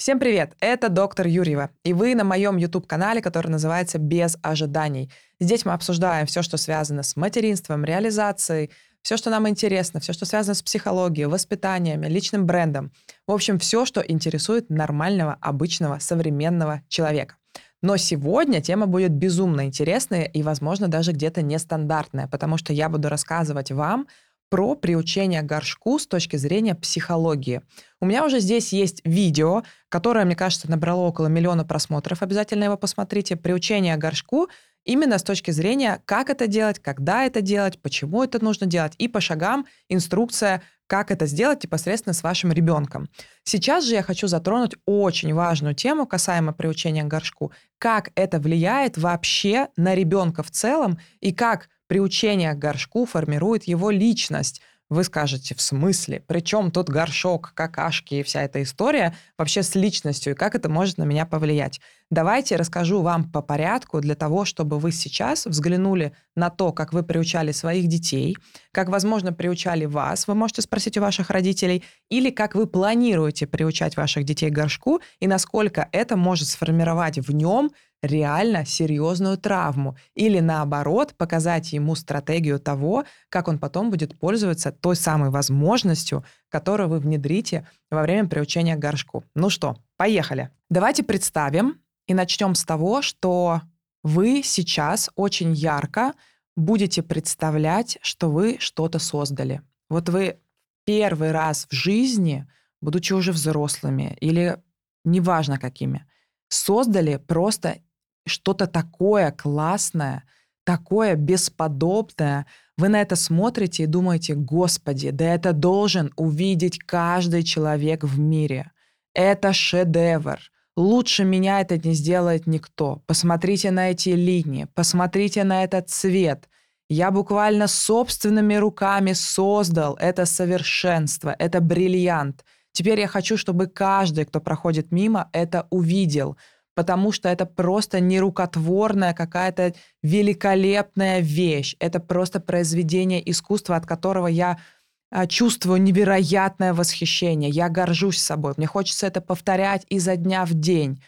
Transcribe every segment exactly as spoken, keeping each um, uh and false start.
Всем привет! Это доктор Юрьева, и вы на моем YouTube-канале, который называется «Без ожиданий». Здесь мы обсуждаем все, что связано с материнством, реализацией, все, что нам интересно, все, что связано с психологией, воспитанием, личным брендом. В общем, все, что интересует нормального, обычного, современного человека. Но сегодня тема будет безумно интересная и, возможно, даже где-то нестандартная, потому что я буду рассказывать вам про приучение к горшку с точки зрения психологии. У меня уже здесь есть видео, которое, мне кажется, набрало около миллиона просмотров. Обязательно его посмотрите. Приучение к горшку именно с точки зрения, как это делать, когда это делать, почему это нужно делать. И по шагам инструкция, как это сделать непосредственно с вашим ребенком. Сейчас же я хочу затронуть очень важную тему касаемо приучения к горшку. Как это влияет вообще на ребенка в целом и как приучение к горшку формирует его личность. Вы скажете, в смысле? Причем тут горшок, какашки и вся эта история вообще с личностью, и как это может на меня повлиять? Давайте расскажу вам по порядку для того, чтобы вы сейчас взглянули на то, как вы приучали своих детей, как, возможно, приучали вас, вы можете спросить у ваших родителей, или как вы планируете приучать ваших детей к горшку, и насколько это может сформировать в нем реально серьезную травму, или наоборот, показать ему стратегию того, как он потом будет пользоваться той самой возможностью, которую вы внедрите во время приучения к горшку. Ну что, поехали. Давайте представим и начнем с того, что вы сейчас очень ярко будете представлять, что вы что-то создали. Вот вы первый раз в жизни, будучи уже взрослыми или неважно какими, создали просто что-то такое классное, такое бесподобное. Вы на это смотрите и думаете, господи, да это должен увидеть каждый человек в мире. Это шедевр. Лучше меня это не сделает никто. Посмотрите на эти линии, посмотрите на этот цвет. Я буквально собственными руками создал это совершенство, это бриллиант. Теперь я хочу, чтобы каждый, кто проходит мимо, это увидел, потому что это просто нерукотворная какая-то великолепная вещь. Это просто произведение искусства, от которого я чувствую невероятное восхищение. Я горжусь собой. Мне хочется это повторять изо дня в день.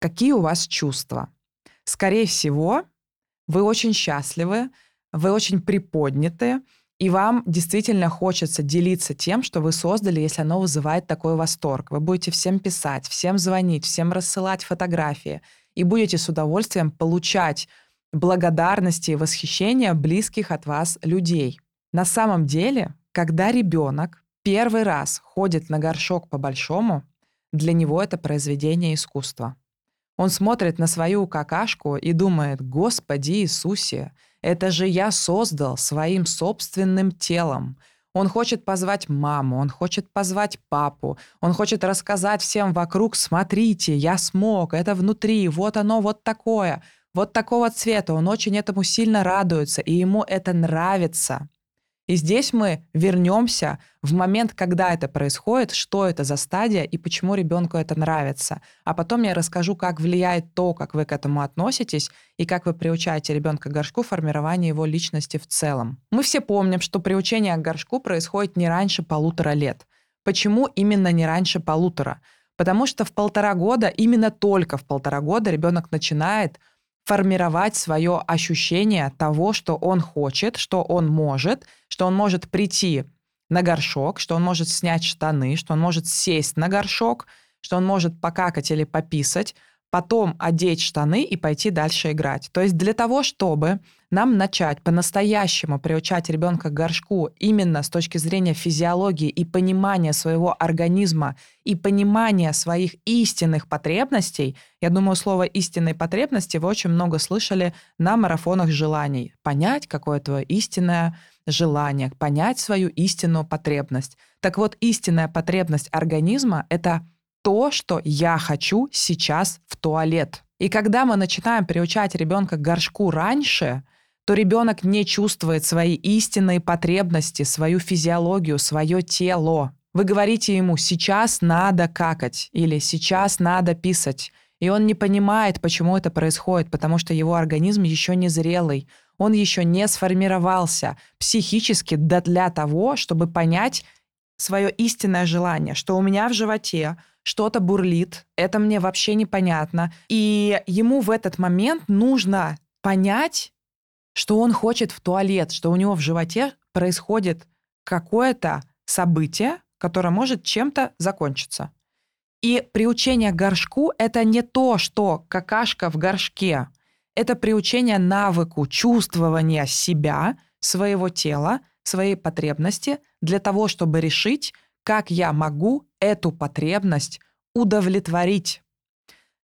Какие у вас чувства? Скорее всего, вы очень счастливы, вы очень приподняты, и вам действительно хочется делиться тем, что вы создали, если оно вызывает такой восторг. Вы будете всем писать, всем звонить, всем рассылать фотографии и будете с удовольствием получать благодарности и восхищение близких от вас людей. На самом деле, когда ребенок первый раз ходит на горшок по-большому, для него это произведение искусства. Он смотрит на свою какашку и думает, «Господи Иисусе, это же я создал своим собственным телом». Он хочет позвать маму, он хочет позвать папу, он хочет рассказать всем вокруг, «Смотрите, я смог, это внутри, вот оно вот такое, вот такого цвета». Он очень этому сильно радуется, и ему это нравится. И здесь мы вернемся в момент, когда это происходит, что это за стадия и почему ребенку это нравится. А потом я расскажу, как влияет то, как вы к этому относитесь и как вы приучаете ребенка к горшку, формирование его личности в целом. Мы все помним, что приучение к горшку происходит не раньше полутора лет. Почему именно не раньше полутора? Потому что в полтора года, именно только в полтора года ребенок начинает формировать свое ощущение того, что он хочет, что он может, что он может прийти на горшок, что он может снять штаны, что он может сесть на горшок, что он может покакать или пописать, потом одеть штаны и пойти дальше играть. То есть для того, чтобы нам начать по-настоящему приучать ребенка к горшку именно с точки зрения физиологии и понимания своего организма и понимания своих истинных потребностей, я думаю, слово «истинные потребности» вы очень много слышали на марафонах желаний. Понять, какое твое истинное желание, понять свою истинную потребность. Так вот, истинная потребность организма — это то, что я хочу сейчас в туалет. И когда мы начинаем приучать ребенка к горшку раньше, то ребенок не чувствует свои истинные потребности, свою физиологию, свое тело. Вы говорите ему «сейчас надо какать» или «сейчас надо писать». И он не понимает, почему это происходит, потому что его организм еще не зрелый, он еще не сформировался психически для того, чтобы понять свое истинное желание, что у меня в животе, что-то бурлит, это мне вообще непонятно. И ему в этот момент нужно понять, что он хочет в туалет, что у него в животе происходит какое-то событие, которое может чем-то закончиться. И приучение к горшку – это не то, что какашка в горшке. Это приучение навыку чувствования себя, своего тела, своей потребности для того, чтобы решить, как я могу эту потребность удовлетворить.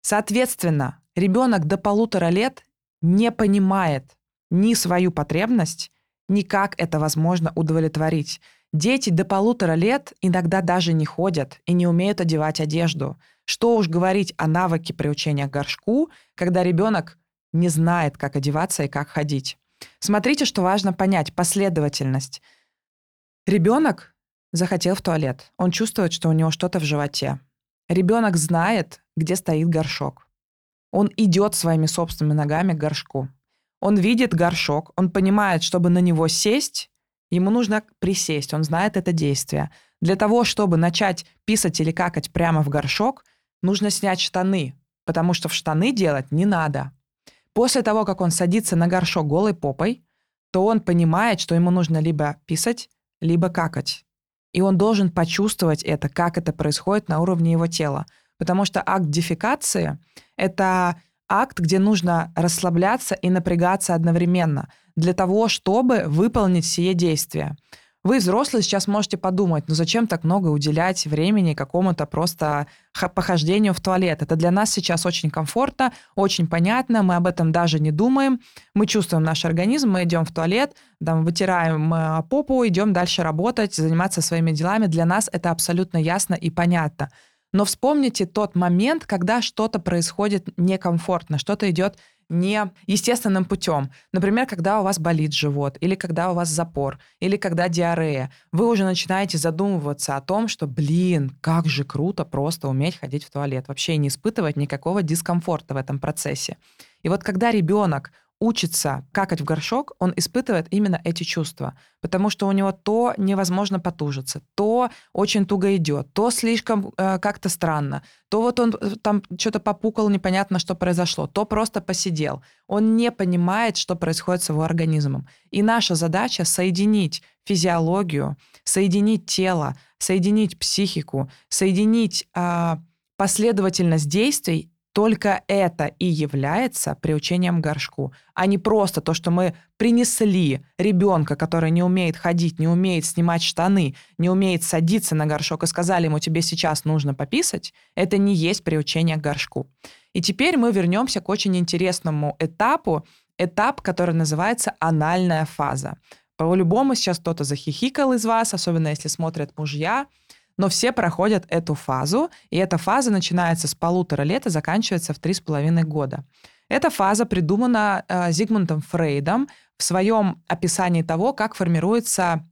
Соответственно, ребенок до полутора лет не понимает ни свою потребность, ни как это возможно удовлетворить. Дети до полутора лет иногда даже не ходят и не умеют одевать одежду. Что уж говорить о навыке приучения к горшку, когда ребенок не знает, как одеваться и как ходить. Смотрите, что важно понять. Последовательность. Ребенок захотел в туалет. Он чувствует, что у него что-то в животе. Ребенок знает, где стоит горшок. Он идет своими собственными ногами к горшку. Он видит горшок. Он понимает, чтобы на него сесть, ему нужно присесть. Он знает это действие. Для того, чтобы начать писать или какать прямо в горшок, нужно снять штаны, потому что в штаны делать не надо. После того, как он садится на горшок голой попой, то он понимает, что ему нужно либо писать, либо какать. И он должен почувствовать это, как это происходит на уровне его тела. Потому что акт дефекации – это акт, где нужно расслабляться и напрягаться одновременно для того, чтобы выполнить сие действие. Вы, взрослые, сейчас можете подумать, ну зачем так много уделять времени какому-то просто похождению в туалет? Это для нас сейчас очень комфортно, очень понятно, мы об этом даже не думаем. Мы чувствуем наш организм, мы идем в туалет, там, вытираем попу, идем дальше работать, заниматься своими делами. Для нас это абсолютно ясно и понятно. Но вспомните тот момент, когда что-то происходит некомфортно, что-то идет не естественным путем. Например, когда у вас болит живот, или когда у вас запор, или когда диарея. Вы уже начинаете задумываться о том, что, блин, как же круто просто уметь ходить в туалет, вообще не испытывать никакого дискомфорта в этом процессе. И вот когда ребенок учится какать в горшок, он испытывает именно эти чувства, потому что у него то невозможно потужиться, то очень туго идет, то слишком э, как-то странно, то вот он там что-то попукал, непонятно, что произошло, то просто посидел. Он не понимает, что происходит с его организмом. И наша задача — соединить физиологию, соединить тело, соединить психику, соединить э, последовательность действий. Только это и является приучением к горшку, а не просто то, что мы принесли ребенка, который не умеет ходить, не умеет снимать штаны, не умеет садиться на горшок, и сказали ему, тебе сейчас нужно пописать. Это не есть приучение к горшку. И теперь мы вернемся к очень интересному этапу, этап, который называется анальная фаза. По-любому сейчас кто-то захихикал из вас, особенно если смотрят мужья, но все проходят эту фазу, и эта фаза начинается с полутора лет и заканчивается в три с половиной года. Эта фаза придумана э, Зигмундом Фрейдом в своем описании того, как формируется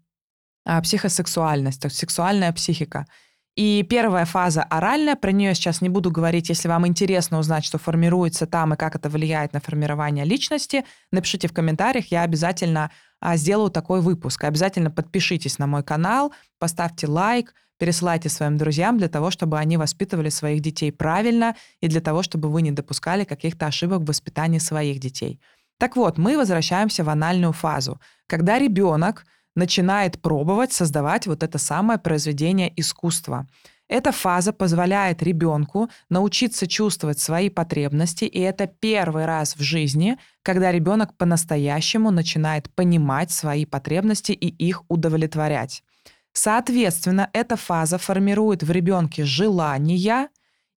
э, психосексуальность, то есть сексуальная психика. И первая фаза оральная, про нее сейчас не буду говорить. Если вам интересно узнать, что формируется там и как это влияет на формирование личности, напишите в комментариях, я обязательно э, сделаю такой выпуск. Обязательно подпишитесь на мой канал, поставьте лайк, пересылайте своим друзьям для того, чтобы они воспитывали своих детей правильно и для того, чтобы вы не допускали каких-то ошибок в воспитании своих детей. Так вот, мы возвращаемся в анальную фазу, когда ребенок начинает пробовать создавать вот это самое произведение искусства. Эта фаза позволяет ребенку научиться чувствовать свои потребности, и это первый раз в жизни, когда ребенок по-настоящему начинает понимать свои потребности и их удовлетворять. Соответственно, эта фаза формирует в ребенке желания,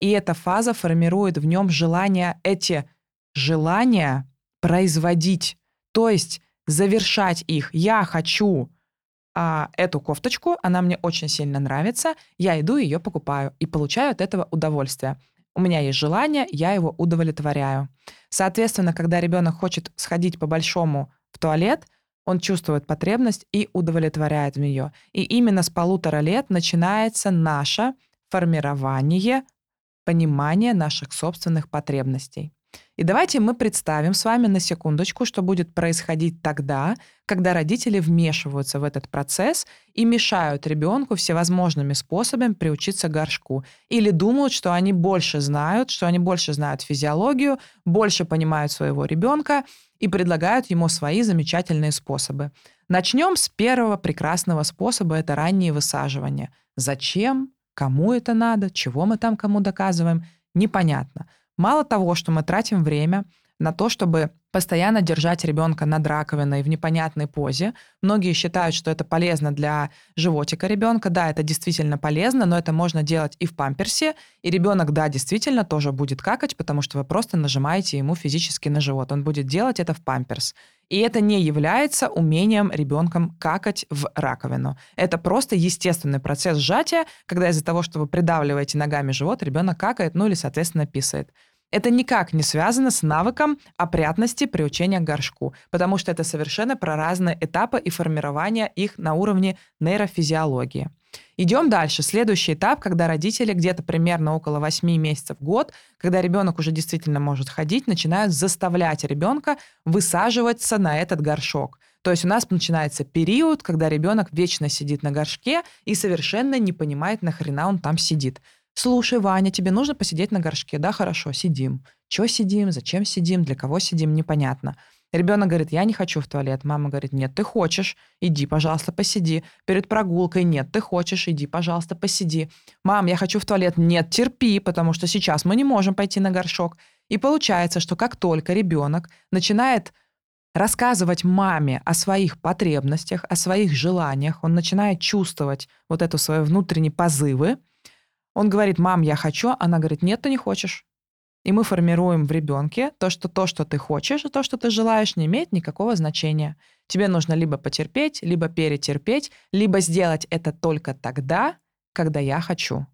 и эта фаза формирует в нем желания, эти желания производить, то есть завершать их. Я хочу а, эту кофточку, она мне очень сильно нравится, я иду ее покупаю и получаю от этого удовольствие. У меня есть желание, я его удовлетворяю. Соответственно, когда ребенок хочет сходить по-большому в туалет, он чувствует потребность и удовлетворяет ее. И именно с полутора лет начинается наше формирование, понимание наших собственных потребностей. И давайте мы представим с вами на секундочку, что будет происходить тогда, когда родители вмешиваются в этот процесс и мешают ребенку всевозможными способами приучиться горшку. Или думают, что они больше знают, что они больше знают физиологию, больше понимают своего ребенка и предлагают ему свои замечательные способы. Начнем с первого прекрасного способа – это ранние высаживания. Зачем? Кому это надо? Чего мы там кому доказываем? Непонятно. Мало того, что мы тратим время на то, чтобы постоянно держать ребенка над раковиной в непонятной позе. Многие считают, что это полезно для животика ребенка. Да, это действительно полезно, но это можно делать и в памперсе. И ребенок, да, действительно тоже будет какать, потому что вы просто нажимаете ему физически на живот. Он будет делать это в памперс. И это не является умением ребенком какать в раковину. Это просто естественный процесс сжатия, когда из-за того, что вы придавливаете ногами живот, ребенок какает, ну или, соответственно, писает. Это никак не связано с навыком опрятности приучения к горшку, потому что это совершенно про разные этапы и формирование их на уровне нейрофизиологии. Идем дальше. Следующий этап, когда родители где-то примерно около восьми месяцев в год, когда ребенок уже действительно может ходить, начинают заставлять ребенка высаживаться на этот горшок. То есть у нас начинается период, когда ребенок вечно сидит на горшке и совершенно не понимает, нахрена он там сидит. Слушай, Ваня, тебе нужно посидеть на горшке. Да, хорошо, сидим. Чё сидим, зачем сидим, для кого сидим, непонятно. Ребенок говорит, я не хочу в туалет. Мама говорит, нет, ты хочешь, иди, пожалуйста, посиди. Перед прогулкой, нет, ты хочешь, иди, пожалуйста, посиди. Мам, я хочу в туалет. Нет, терпи, потому что сейчас мы не можем пойти на горшок. И получается, что как только ребенок начинает рассказывать маме о своих потребностях, о своих желаниях, он начинает чувствовать вот эту свои внутренние позывы. Он говорит, мам, я хочу, она говорит, нет, ты не хочешь. И мы формируем в ребенке то, что то, что ты хочешь, и то, что ты желаешь, не имеет никакого значения. Тебе нужно либо потерпеть, либо перетерпеть, либо сделать это только тогда, когда я хочу.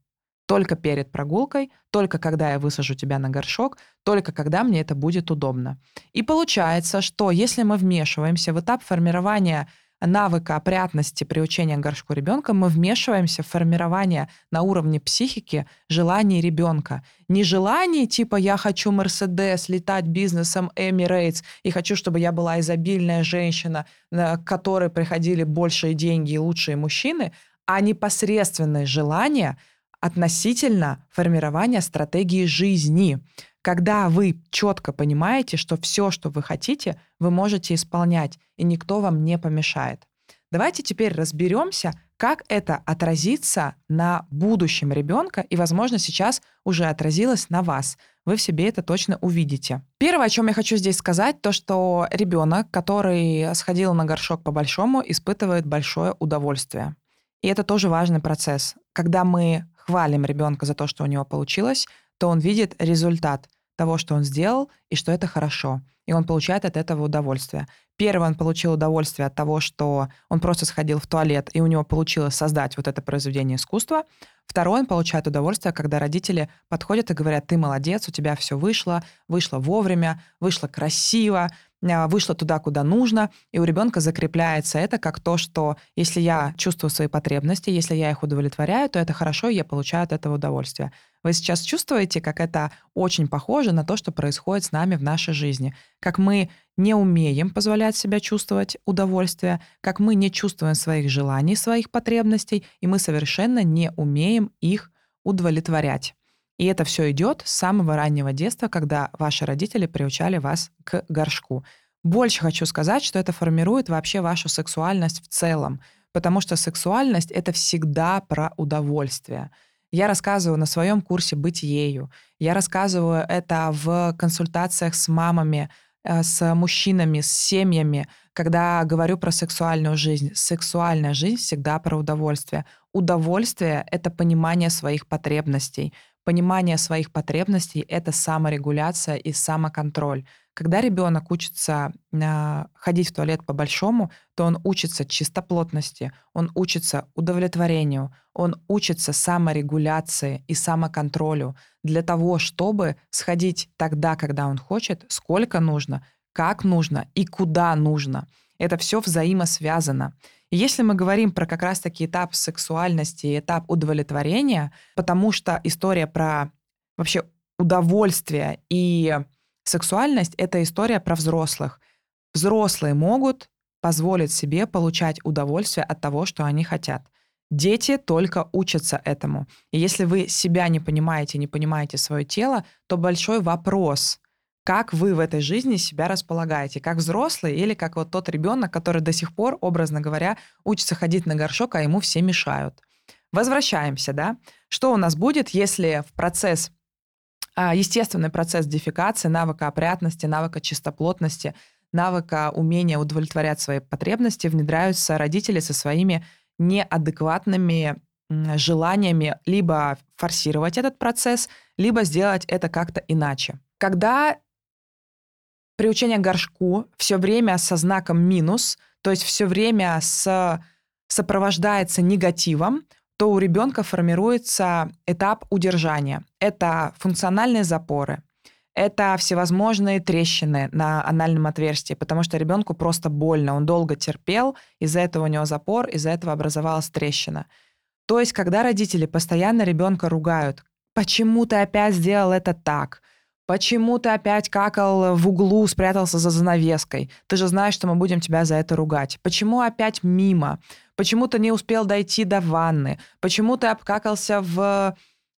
Только перед прогулкой, только когда я высажу тебя на горшок, только когда мне это будет удобно. И получается, что если мы вмешиваемся в этап формирования навыка опрятности приучения к горшку ребенка, мы вмешиваемся в формирование на уровне психики желаний ребенка. Не желаний типа «я хочу Мерседес, летать бизнесом Emirates и хочу, чтобы я была изобильная женщина, к которой приходили большие деньги и лучшие мужчины», а непосредственное желание относительно формирования стратегии жизни. Когда вы четко понимаете, что все, что вы хотите, вы можете исполнять, и никто вам не помешает. Давайте теперь разберемся, как это отразится на будущем ребенка, и, возможно, сейчас уже отразилось на вас. Вы в себе это точно увидите. Первое, о чем я хочу здесь сказать, то, что ребенок, который сходил на горшок по-большому, испытывает большое удовольствие. И это тоже важный процесс. Когда мы хвалим ребенка за то, что у него получилось, то он видит результат того, что он сделал, и что это хорошо. И он получает от этого удовольствие. Первое, он получил удовольствие от того, что он просто сходил в туалет, и у него получилось создать вот это произведение искусства. Второе, он получает удовольствие, когда родители подходят и говорят, ты молодец, у тебя все вышло, вышло вовремя, вышло красиво, вышло туда, куда нужно, и у ребенка закрепляется это как то, что если я чувствую свои потребности, если я их удовлетворяю, то это хорошо, и я получаю от этого удовольствие. Вы сейчас чувствуете, как это очень похоже на то, что происходит с нами в нашей жизни. Как мы не умеем позволять себе чувствовать удовольствие, как мы не чувствуем своих желаний, своих потребностей, и мы совершенно не умеем их удовлетворять. И это все идет с самого раннего детства, когда ваши родители приучали вас к горшку. Больше хочу сказать, что это формирует вообще вашу сексуальность в целом, потому что сексуальность — это всегда про удовольствие. Я рассказываю на своем курсе «Быть ею», я рассказываю это в консультациях с мамами, с мужчинами, с семьями, когда говорю про сексуальную жизнь. Сексуальная жизнь всегда про удовольствие. Удовольствие — это понимание своих потребностей. Понимание своих потребностей — это саморегуляция и самоконтроль. Когда ребенок учится э, ходить в туалет по-большому, то он учится чистоплотности, он учится удовлетворению, он учится саморегуляции и самоконтролю для того, чтобы сходить тогда, когда он хочет, сколько нужно, как нужно и куда нужно. Это все взаимосвязано. И если мы говорим про как раз-таки этап сексуальности и этап удовлетворения, потому что история про вообще удовольствие и Сексуальность – это история про взрослых. Взрослые могут позволить себе получать удовольствие от того, что они хотят. Дети только учатся этому. И если вы себя не понимаете, не понимаете свое тело, то большой вопрос, как вы в этой жизни себя располагаете, как взрослый или как вот тот ребенок, который до сих пор, образно говоря, учится ходить на горшок, а ему все мешают. Возвращаемся, да? Что у нас будет, если в процесс, естественный процесс дефекации, навыка опрятности, навыка чистоплотности, навыка умения удовлетворять свои потребности внедряются родители со своими неадекватными желаниями либо форсировать этот процесс, либо сделать это как-то иначе. Когда приучение к горшку все время со знаком минус, то есть все время с, сопровождается негативом, то у ребенка формируется этап удержания. Это функциональные запоры, это всевозможные трещины на анальном отверстии, потому что ребенку просто больно, он долго терпел, из-за этого у него запор, из-за этого образовалась трещина. То есть, когда родители постоянно ребенка ругают, почему ты опять сделал это так, почему ты опять какал в углу, спрятался за занавеской, ты же знаешь, что мы будем тебя за это ругать, почему опять мимо, почему ты не успел дойти до ванны, почему ты обкакался в...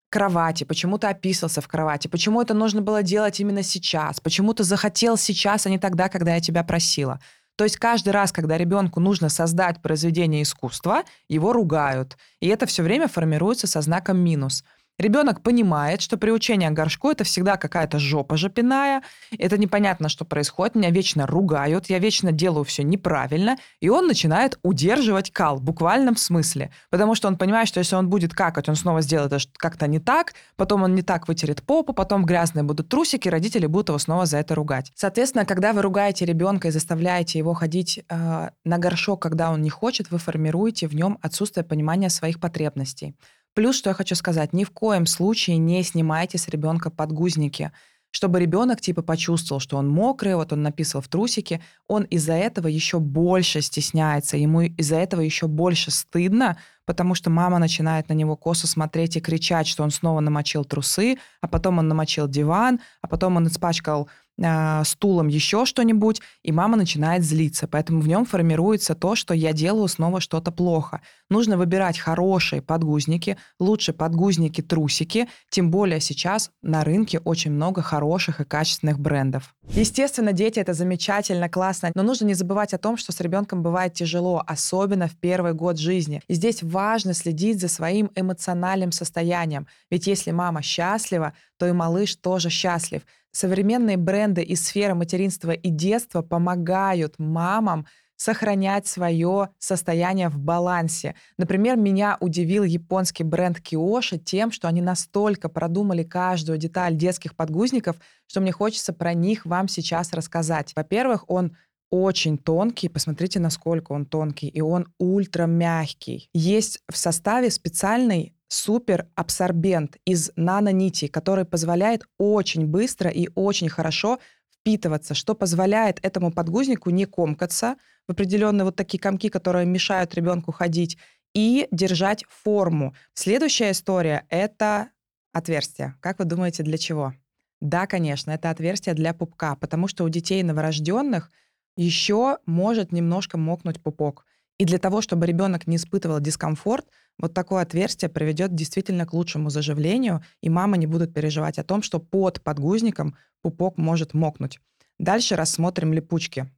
кровати, почему ты описался в кровати, почему это нужно было делать именно сейчас, почему ты захотел сейчас, а не тогда, когда я тебя просила. То есть каждый раз, когда ребенку нужно создать произведение искусства, его ругают. И это все время формируется со знаком минус. Ребенок понимает, что приучение к горшку – это всегда какая-то жопа жопиная, это непонятно, что происходит, меня вечно ругают, я вечно делаю все неправильно, и он начинает удерживать кал в буквальном смысле, потому что он понимает, что если он будет какать, он снова сделает это как-то не так, потом он не так вытерет попу, потом грязные будут трусики, родители будут его снова за это ругать. Соответственно, когда вы ругаете ребенка и заставляете его ходить э, на горшок, когда он не хочет, вы формируете в нем отсутствие понимания своих потребностей. Плюс, что я хочу сказать, ни в коем случае не снимайте с ребенка подгузники, чтобы ребенок типа почувствовал, что он мокрый, вот он написал в трусике, он из-за этого еще больше стесняется, ему из-за этого еще больше стыдно, потому что мама начинает на него косо смотреть и кричать, что он снова намочил трусы, а потом он намочил диван, а потом он испачкал э, стулом еще что-нибудь, и мама начинает злиться. Поэтому в нем формируется то, что я делаю снова что-то плохо. Нужно выбирать хорошие подгузники, лучше подгузники-трусики, тем более сейчас на рынке очень много хороших и качественных брендов. Естественно, дети — это замечательно, классно, но нужно не забывать о том, что с ребенком бывает тяжело, особенно в первый год жизни. И здесь важно следить за своим эмоциональным состоянием, ведь если мама счастлива, то и малыш тоже счастлив. Современные бренды из сферы материнства и детства помогают мамам сохранять свое состояние в балансе. Например, меня удивил японский бренд Kioshi тем, что они настолько продумали каждую деталь детских подгузников, что мне хочется про них вам сейчас рассказать. Во-первых, он очень тонкий, посмотрите, насколько он тонкий, и он ультрамягкий. Есть в составе специальный суперабсорбент из нанонитей, который позволяет очень быстро и очень хорошо впитываться, что позволяет этому подгузнику не комкаться в определенные вот такие комки, которые мешают ребенку ходить, и держать форму. Следующая история — это отверстие. Как вы думаете, для чего? Да, конечно, это отверстие для пупка, потому что у детей новорожденных еще может немножко мокнуть пупок. И для того, чтобы ребенок не испытывал дискомфорт, вот такое отверстие приведет действительно к лучшему заживлению, и мамы не будут переживать о том, что под подгузником пупок может мокнуть. Дальше рассмотрим липучки.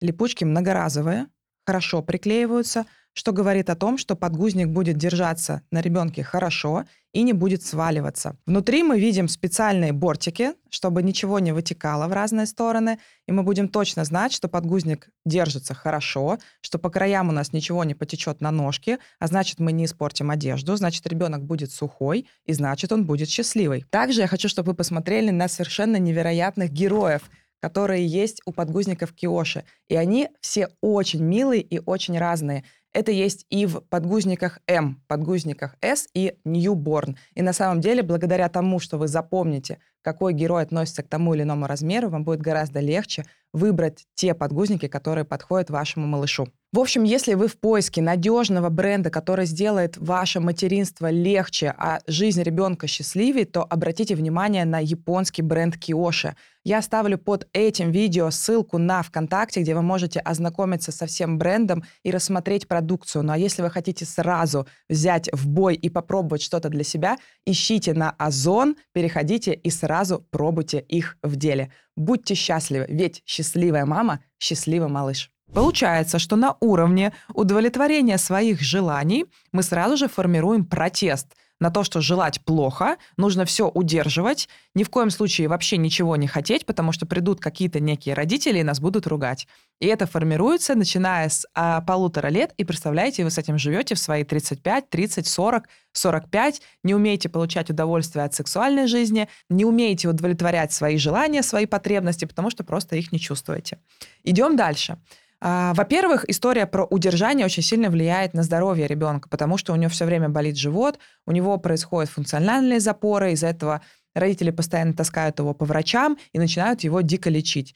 Липучки многоразовые, хорошо приклеиваются, что говорит о том, что подгузник будет держаться на ребенке хорошо и не будет сваливаться. Внутри мы видим специальные бортики, чтобы ничего не вытекало в разные стороны, и мы будем точно знать, что подгузник держится хорошо, что по краям у нас ничего не потечет на ножки, а значит, мы не испортим одежду, значит, ребенок будет сухой, и значит, он будет счастливый. Также я хочу, чтобы вы посмотрели на совершенно невероятных героев, которые есть у подгузников Kioshi. И они все очень милые и очень разные. Это есть и в подгузниках М, подгузниках С и Newborn. И на самом деле, благодаря тому, что вы запомните, какой герой относится к тому или иному размеру, вам будет гораздо легче выбрать те подгузники, которые подходят вашему малышу. В общем, если вы в поиске надежного бренда, который сделает ваше материнство легче, а жизнь ребенка счастливее, то обратите внимание на японский бренд Kioshi. Я оставлю под этим видео ссылку на ВКонтакте, где вы можете ознакомиться со всем брендом и рассмотреть продукцию. Ну а если вы хотите сразу взять в бой и попробовать что-то для себя, ищите на Ozon, переходите и сразу пробуйте их в деле. Будьте счастливы, ведь счастливая мама – счастливый малыш. Получается, что на уровне удовлетворения своих желаний мы сразу же формируем протест на то, что желать плохо, нужно все удерживать, ни в коем случае вообще ничего не хотеть, потому что придут какие-то некие родители и нас будут ругать. И это формируется, начиная с а, полутора лет, и представляете, вы с этим живете в свои тридцать пять, тридцать, сорок, сорок пять, не умеете получать удовольствие от сексуальной жизни, не умеете удовлетворять свои желания, свои потребности, потому что просто их не чувствуете. Идем дальше. Во-первых, история про удержание очень сильно влияет на здоровье ребенка, потому что у него все время болит живот, у него происходят функциональные запоры, из-за этого родители постоянно таскают его по врачам и начинают его дико лечить.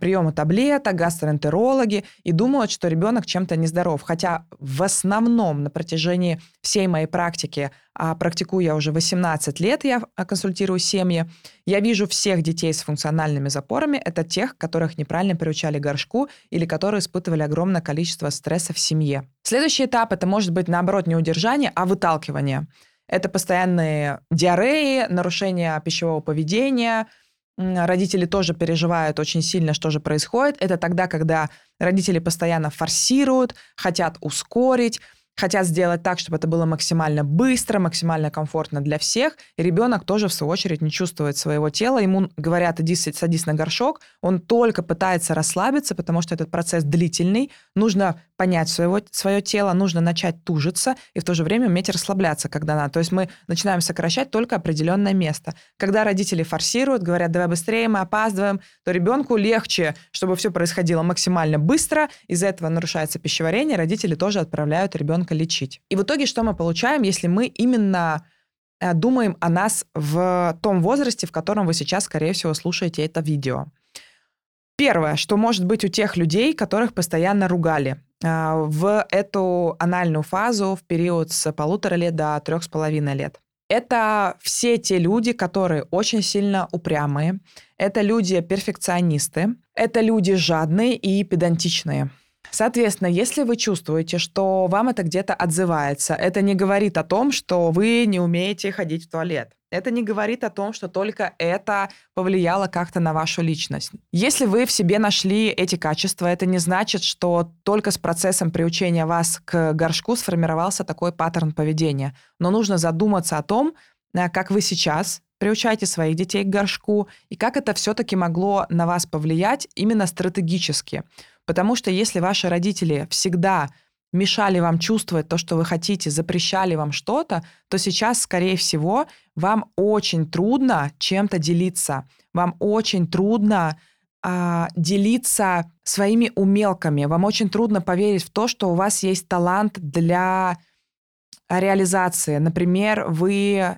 Приемы таблеток, гастроэнтерологи, и думают, что ребенок чем-то нездоров. Хотя в основном на протяжении всей моей практики, а практикую я уже восемнадцать лет, я консультирую семьи, я вижу всех детей с функциональными запорами, это тех, которых неправильно приучали к горшку или которые испытывали огромное количество стресса в семье. Следующий этап – это может быть, наоборот, не удержание, а выталкивание. Это постоянные диареи, нарушения пищевого поведения. Родители тоже переживают очень сильно, что же происходит. Это тогда, когда родители постоянно форсируют, хотят ускорить, хотят сделать так, чтобы это было максимально быстро, максимально комфортно для всех. И ребенок тоже, в свою очередь, не чувствует своего тела. Ему говорят, иди садись на горшок. Он только пытается расслабиться, потому что этот процесс длительный. Нужно понять своего, свое тело, нужно начать тужиться и в то же время уметь расслабляться, когда надо. То есть мы начинаем сокращать только определенное место. Когда родители форсируют, говорят, давай быстрее, мы опаздываем, то ребенку легче, чтобы все происходило максимально быстро. Из-за этого нарушается пищеварение, родители тоже отправляют ребенка лечить. И в итоге что мы получаем, если мы именно думаем о нас в том возрасте, в котором вы сейчас, скорее всего, слушаете это видео? Первое, что может быть у тех людей, которых постоянно ругали. В эту анальную фазу в период с полутора лет до трех с половиной лет. Это все те люди, которые очень сильно упрямые, это люди-перфекционисты, это люди жадные и педантичные. Соответственно, если вы чувствуете, что вам это где-то отзывается, это не говорит о том, что вы не умеете ходить в туалет. Это не говорит о том, что только это повлияло как-то на вашу личность. Если вы в себе нашли эти качества, это не значит, что только с процессом приучения вас к горшку сформировался такой паттерн поведения. Но нужно задуматься о том, как вы сейчас приучаете своих детей к горшку и как это все-таки могло на вас повлиять именно стратегически. Потому что если ваши родители всегда мешали вам чувствовать то, что вы хотите, запрещали вам что-то, то сейчас, скорее всего, вам очень трудно чем-то делиться. Вам очень трудно э, делиться своими умелками. Вам очень трудно поверить в то, что у вас есть талант для реализации. Например, вы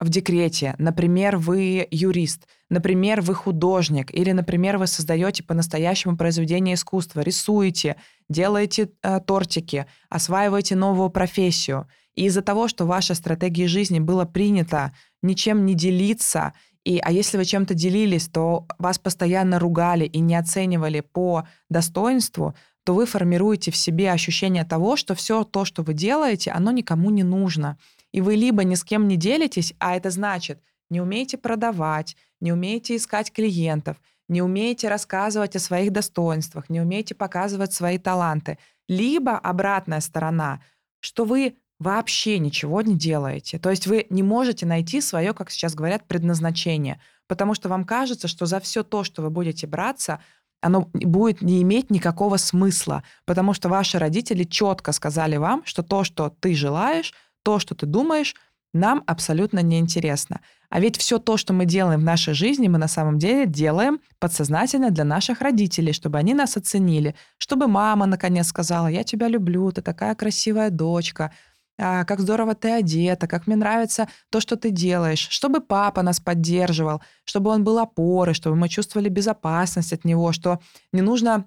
в декрете, например, вы юрист, например, вы художник, или, например, вы создаете по-настоящему произведение искусства, рисуете, делаете э, тортики, осваиваете новую профессию. И из-за того, что в вашей стратегии жизни было принято ничем не делиться, и, а если вы чем-то делились, то вас постоянно ругали и не оценивали по достоинству, то вы формируете в себе ощущение того, что все то, что вы делаете, оно никому не нужно. И вы либо ни с кем не делитесь, а это значит, не умеете продавать, не умеете искать клиентов, не умеете рассказывать о своих достоинствах, не умеете показывать свои таланты. Либо обратная сторона, что вы вообще ничего не делаете. То есть вы не можете найти свое, как сейчас говорят, предназначение, потому что вам кажется, что за все то, что вы будете браться, оно будет не иметь никакого смысла, потому что ваши родители четко сказали вам, что то, что ты желаешь, то, что ты думаешь, нам абсолютно неинтересно. А ведь все то, что мы делаем в нашей жизни, мы на самом деле делаем подсознательно для наших родителей, чтобы они нас оценили, чтобы мама наконец сказала, я тебя люблю, ты такая красивая дочка, как здорово ты одета, как мне нравится то, что ты делаешь, чтобы папа нас поддерживал, чтобы он был опорой, чтобы мы чувствовали безопасность от него, что не нужно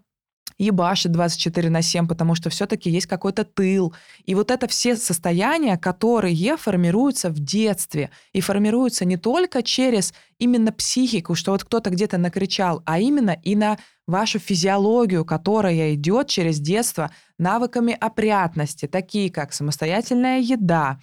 ебашить двадцать четыре на семь, потому что все-таки есть какой-то тыл. И вот это все состояния, которые формируются в детстве, и формируются не только через именно психику, что вот кто-то где-то накричал, а именно и на вашу физиологию, которая идет через детство навыками опрятности, такие как самостоятельная еда,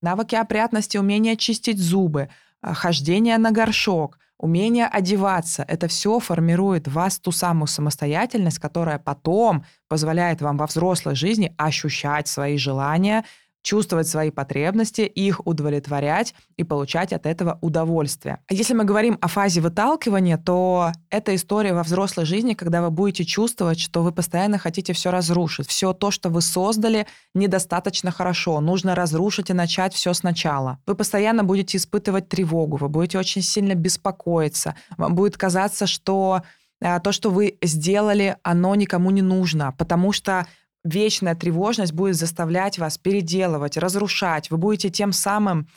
навыки опрятности, умение чистить зубы, хождение на горшок, умение одеваться, это все формирует в вас ту самую самостоятельность, которая потом позволяет вам во взрослой жизни ощущать свои желания, чувствовать свои потребности, их удовлетворять и получать от этого удовольствие. Если мы говорим о фазе выталкивания, то это история во взрослой жизни, когда вы будете чувствовать, что вы постоянно хотите все разрушить. Все то, что вы создали, недостаточно хорошо. Нужно разрушить и начать все сначала. Вы постоянно будете испытывать тревогу, вы будете очень сильно беспокоиться. Вам будет казаться, что то, что вы сделали, оно никому не нужно, потому что вечная тревожность будет заставлять вас переделывать, разрушать. Вы будете тем самым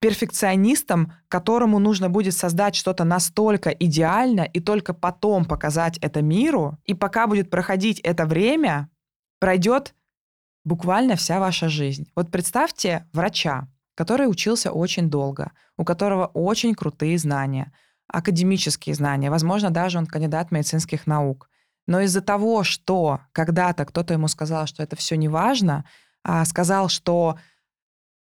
перфекционистом, которому нужно будет создать что-то настолько идеально и только потом показать это миру. И пока будет проходить это время, пройдет буквально вся ваша жизнь. Вот представьте врача, который учился очень долго, у которого очень крутые знания, академические знания. Возможно, даже он кандидат медицинских наук. Но из-за того, что когда-то кто-то ему сказал, что это все неважно, сказал, что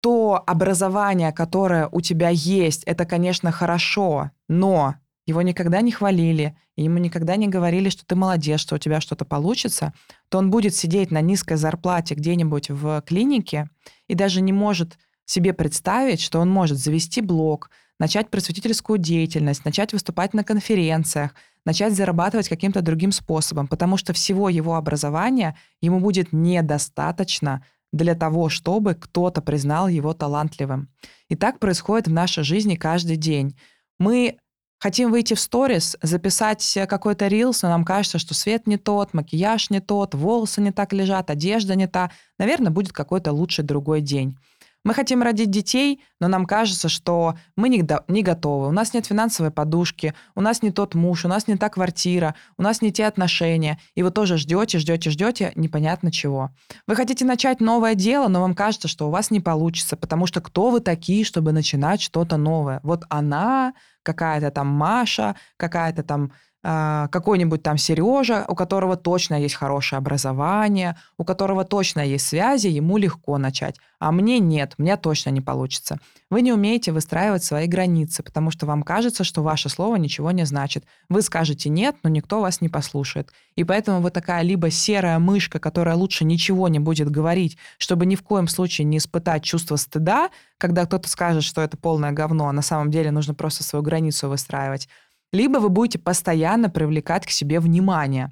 то образование, которое у тебя есть, это, конечно, хорошо, но его никогда не хвалили, ему никогда не говорили, что ты молодец, что у тебя что-то получится, то он будет сидеть на низкой зарплате где-нибудь в клинике и даже не может себе представить, что он может завести блог, начать просветительскую деятельность, начать выступать на конференциях, начать зарабатывать каким-то другим способом, потому что всего его образования ему будет недостаточно для того, чтобы кто-то признал его талантливым. И так происходит в нашей жизни каждый день. Мы хотим выйти в сторис, записать какой-то рилс, но нам кажется, что свет не тот, макияж не тот, волосы не так лежат, одежда не та. Наверное, будет какой-то лучший другой день. Мы хотим родить детей, но нам кажется, что мы не, до, не готовы, у нас нет финансовой подушки, у нас не тот муж, у нас не та квартира, у нас не те отношения. И вы тоже ждете, ждете, ждете, непонятно чего. Вы хотите начать новое дело, но вам кажется, что у вас не получится, потому что кто вы такие, чтобы начинать что-то новое? Вот она, какая-то там Маша, какая-то там... какой-нибудь там Сережа, у которого точно есть хорошее образование, у которого точно есть связи, ему легко начать. А мне нет, мне точно не получится. Вы не умеете выстраивать свои границы, потому что вам кажется, что ваше слово ничего не значит. Вы скажете «нет», но никто вас не послушает. И поэтому вы такая либо серая мышка, которая лучше ничего не будет говорить, чтобы ни в коем случае не испытать чувство стыда, когда кто-то скажет, что это полное говно, а на самом деле нужно просто свою границу выстраивать. Либо вы будете постоянно привлекать к себе внимание,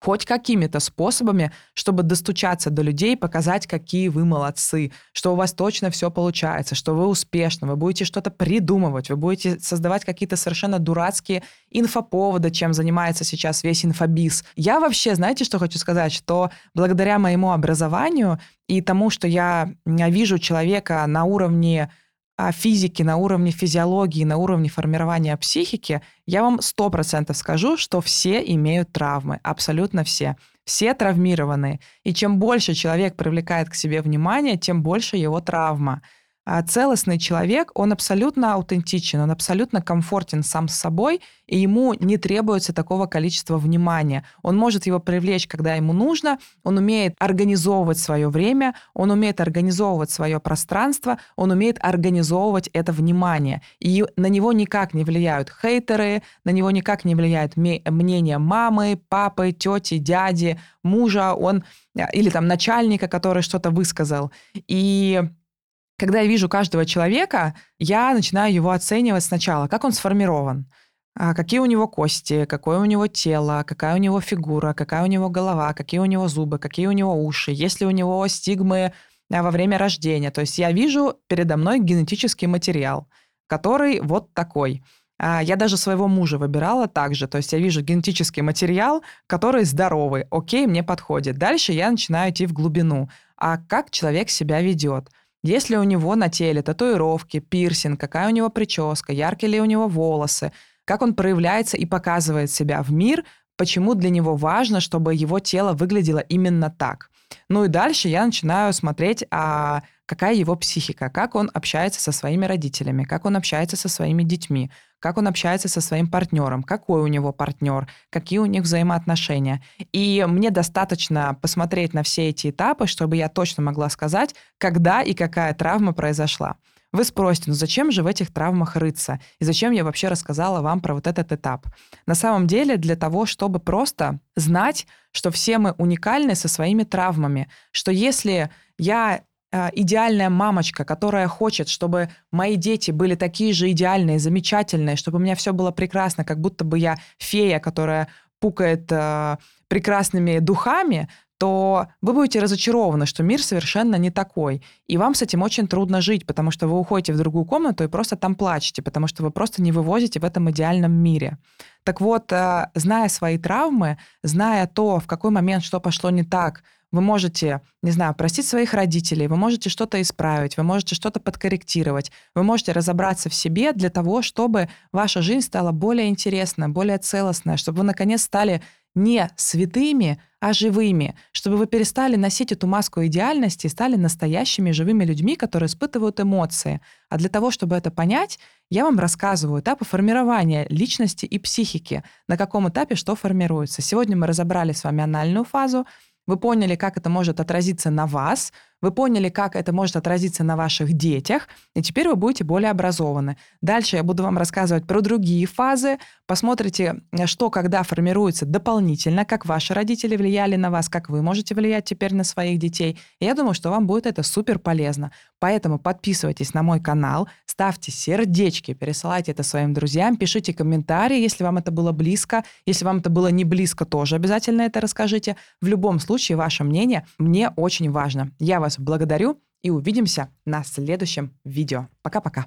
хоть какими-то способами, чтобы достучаться до людей, показать, какие вы молодцы, что у вас точно все получается, что вы успешны, вы будете что-то придумывать, вы будете создавать какие-то совершенно дурацкие инфоповоды, чем занимается сейчас весь инфобиз. Я вообще, знаете, что хочу сказать, что благодаря моему образованию и тому, что я вижу человека на уровне физики, на уровне физиологии, на уровне формирования психики, я вам сто процентов скажу, что все имеют травмы, абсолютно все. Все травмированы. И чем больше человек привлекает к себе внимание, тем больше его травма. А целостный человек, он абсолютно аутентичен, он абсолютно комфортен сам с собой, и ему не требуется такого количества внимания. Он может его привлечь, когда ему нужно, он умеет организовывать свое время, он умеет организовывать свое пространство, он умеет организовывать это внимание. И на него никак не влияют хейтеры, на него никак не влияет мнение мамы, папы, тети, дяди, мужа, он или там начальника, который что-то высказал. И когда я вижу каждого человека, я начинаю его оценивать сначала, как он сформирован, какие у него кости, какое у него тело, какая у него фигура, какая у него голова, какие у него зубы, какие у него уши, есть ли у него стигмы во время рождения. То есть я вижу передо мной генетический материал, который вот такой. Я даже своего мужа выбирала так же. То есть я вижу генетический материал, который здоровый, окей, мне подходит. Дальше я начинаю идти в глубину. А как человек себя ведет? Есть ли у него на теле татуировки, пирсинг, какая у него прическа, яркие ли у него волосы, как он проявляется и показывает себя в мир, почему для него важно, чтобы его тело выглядело именно так. Ну и дальше я начинаю смотреть, а какая его психика, как он общается со своими родителями, как он общается со своими детьми, как он общается со своим партнером, какой у него партнер, какие у них взаимоотношения. И мне достаточно посмотреть на все эти этапы, чтобы я точно могла сказать, когда и какая травма произошла. Вы спросите, ну зачем же в этих травмах рыться? И зачем я вообще рассказала вам про вот этот этап? На самом деле для того, чтобы просто знать, что все мы уникальны со своими травмами, что если я идеальная мамочка, которая хочет, чтобы мои дети были такие же идеальные, замечательные, чтобы у меня все было прекрасно, как будто бы я фея, которая пукает э, прекрасными духами, то вы будете разочарованы, что мир совершенно не такой. И вам с этим очень трудно жить, потому что вы уходите в другую комнату и просто там плачете, потому что вы просто не вывозите в этом идеальном мире. Так вот, э, зная свои травмы, зная то, в какой момент что пошло не так, вы можете, не знаю, простить своих родителей, вы можете что-то исправить, вы можете что-то подкорректировать, вы можете разобраться в себе для того, чтобы ваша жизнь стала более интересной, более целостной, чтобы вы, наконец, стали не святыми, а живыми, чтобы вы перестали носить эту маску идеальности и стали настоящими живыми людьми, которые испытывают эмоции. А для того, чтобы это понять, я вам рассказываю этапы формирования личности и психики, на каком этапе что формируется. Сегодня мы разобрали с вами анальную фазу, вы поняли, как это может отразиться на вас, вы поняли, как это может отразиться на ваших детях, и теперь вы будете более образованы. Дальше я буду вам рассказывать про другие фазы, посмотрите, что когда формируется дополнительно, как ваши родители влияли на вас, как вы можете влиять теперь на своих детей. И я думаю, что вам будет это супер полезно. Поэтому подписывайтесь на мой канал, ставьте сердечки, пересылайте это своим друзьям, пишите комментарии, если вам это было близко, если вам это было не близко, тоже обязательно это расскажите. В любом случае, ваше мнение мне очень важно. Я вас благодарю и увидимся на следующем видео. Пока-пока.